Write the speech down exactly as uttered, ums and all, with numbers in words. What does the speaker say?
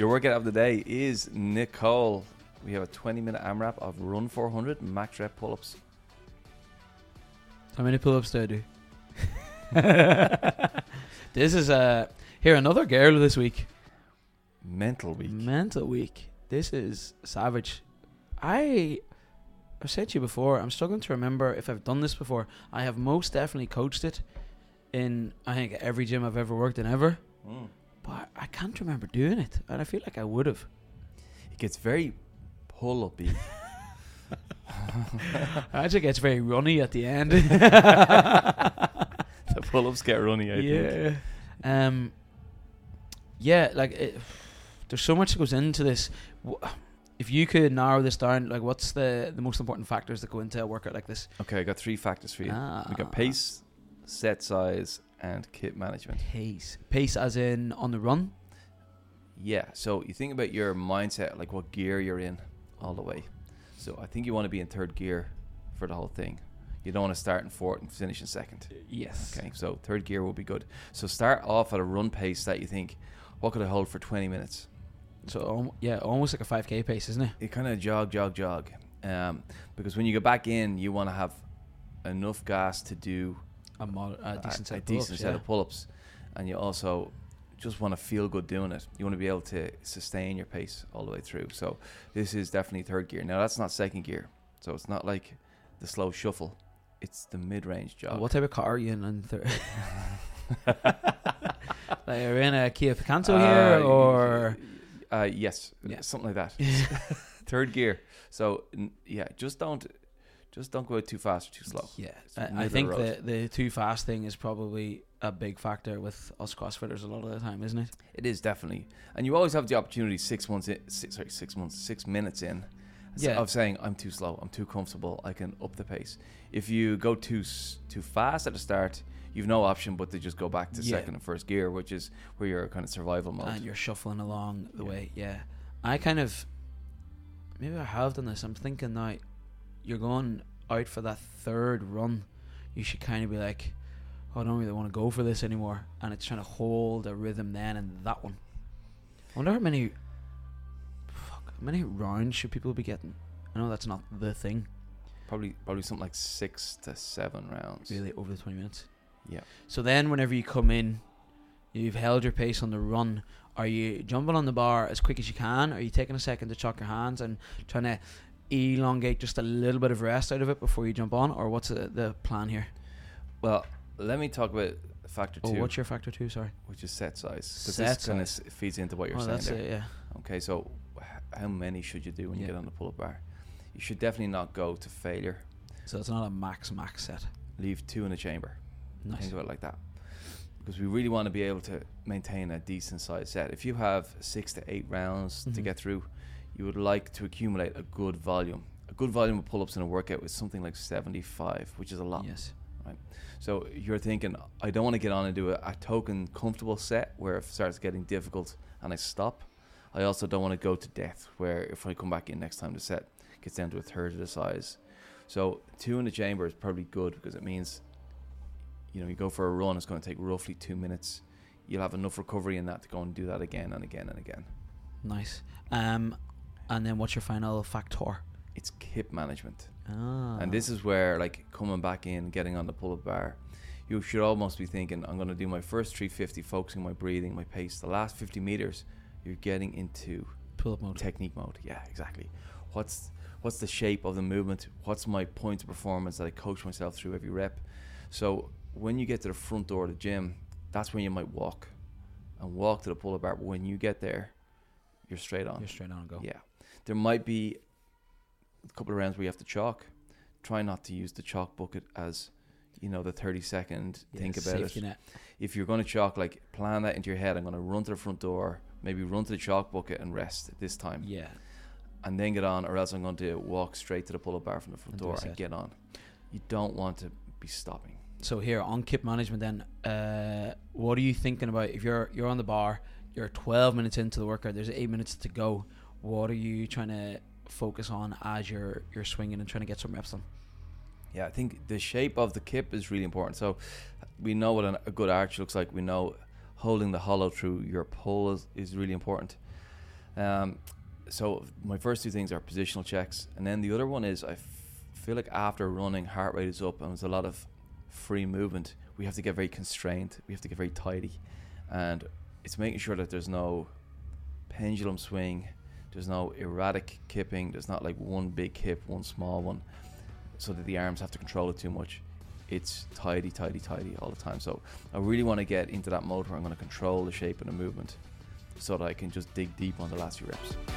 Your workout of the day is Nicole. We have a twenty minute AMRAP of run four hundred max rep pull ups. How many pull ups do I do? This is a here another girl this week. Mental week. Mental week. This is savage. I I've said to you before, I'm struggling to remember if I've done this before. I have most definitely coached it in, I think, every gym I've ever worked in ever. Mm. But I can't remember doing it. And I feel like I would have. It gets very pull-uppy. Actually, gets very runny at the end. The pull-ups get runny, I yeah. think. Yeah. Um, yeah, like, it, there's so much that goes into this. If you could narrow this down, like, what's the, the most important factors that go into a workout like this? Okay, I got three factors for you. Ah. We got pace, set size, and kit management. Pace. Pace as in on the run? Yeah. So you think about your mindset, like what gear you're in all the way. So I think you want to be in third gear for the whole thing. You don't want to start in fourth and finish in second. Yes. Okay. So third gear will be good. So start off at a run pace that you think, what could I hold for twenty minutes? So um, yeah, almost like a five K pace, isn't it? It kind of jog, jog, jog. Um, because when you go back in, you want to have enough gas to do a, mod- a decent, set, a, a of decent yeah. set of pull-ups, and you also just want to feel good doing it. You want to be able to sustain your pace all the way through. So this is definitely third gear. Now that's not second gear, so it's not like the slow shuffle. It's the mid-range jog. What type of car are you in on third? Like you're in a Kia Picanto uh, here, or uh, yes, yeah. something like that. Third gear. So n- yeah, just don't. Just don't go too fast or too slow. Yeah, I think the, the too fast thing is probably a big factor with us CrossFitters a lot of the time, isn't it? It is, definitely. And you always have the opportunity six months in, six, sorry, six months, six minutes in yeah. of saying, I'm too slow, I'm too comfortable, I can up the pace. If you go too too fast at the start, you've no option but to just go back to yeah. second and first gear, which is where you're kind of survival mode. And you're shuffling along the yeah. way, yeah. I kind of, maybe I have done this, I'm thinking now, you're going out for that third run, you should kind of be like, oh, I don't really want to go for this anymore, and it's trying to hold a rhythm then and that one. I wonder how many fuck, how many rounds should people be getting? I know that's not the thing. Probably probably something like six to seven rounds. Really, over the twenty minutes? Yeah. So then whenever you come in, you've held your pace on the run, are you jumping on the bar as quick as you can? Are you taking a second to chuck your hands and trying to elongate just a little bit of rest out of it before you jump on, or what's the, the plan here? Well, let me talk about factor oh, two. Oh, what's your factor two? Sorry, which is set size. Set this kind of feeds into what you're oh, saying that's there. It, yeah. Okay, so how many should you do when yeah. you get on the pull-up bar? You should definitely not go to failure. So it's not a max max set. Leave two in the chamber. Nice. Think about it like that, because we really want to be able to maintain a decent size set. If you have six to eight rounds mm-hmm. to get through, you would like to accumulate a good volume. A good volume of pull-ups in a workout is something like seventy-five, which is a lot. Yes. Right. So you're thinking, I don't want to get on and do a, a token comfortable set where if it starts getting difficult and I stop. I also don't want to go to death where if I come back in next time the set gets down to a third of the size. So two in the chamber is probably good, because it means, you know, you go for a run, it's going to take roughly two minutes. You'll have enough recovery in that to go and do that again and again and again. Nice. Um. And then what's your final factor? It's kit management. Ah. And this is where, like, coming back in, getting on the pull-up bar, you should almost be thinking, I'm going to do my first three fifty, focusing on my breathing, my pace. The last fifty meters, you're getting into pull-up mode, technique mode. Yeah, exactly. What's what's the shape of the movement? What's my point of performance that I coach myself through every rep? So when you get to the front door of the gym, that's when you might walk and walk to the pull-up bar. But when you get there, you're straight on. You're straight on and go. Yeah. There might be a couple of rounds where you have to chalk. Try not to use the chalk bucket as, you know, the thirty second. Yeah, think about it. Net. If you're going to chalk, like, plan that into your head. I'm going to run to the front door, maybe run to the chalk bucket and rest this time. Yeah. And then get on, or else I'm going to walk straight to the pull-up bar from the front and door and get on. You don't want to be stopping. So here on kit management then, uh, what are you thinking about? If you're you're on the bar, you're twelve minutes into the workout, there's eight minutes to go. What are you trying to focus on as you're you're swinging and trying to get some reps on? Yeah, I think the shape of the kip is really important. So we know what an, a good arch looks like. We know holding the hollow through your pull is, is really important. Um, so my first two things are positional checks, and then the other one is I f- feel like after running, heart rate is up, and there's a lot of free movement. We have to get very constrained. We have to get very tidy, and it's making sure that there's no pendulum swing, there's no erratic kipping, there's not like one big kip, one small one, so that the arms have to control it too much. It's tidy, tidy, tidy all the time. So I really want to get into that mode where I'm going to control the shape and the movement so that I can just dig deep on the last few reps.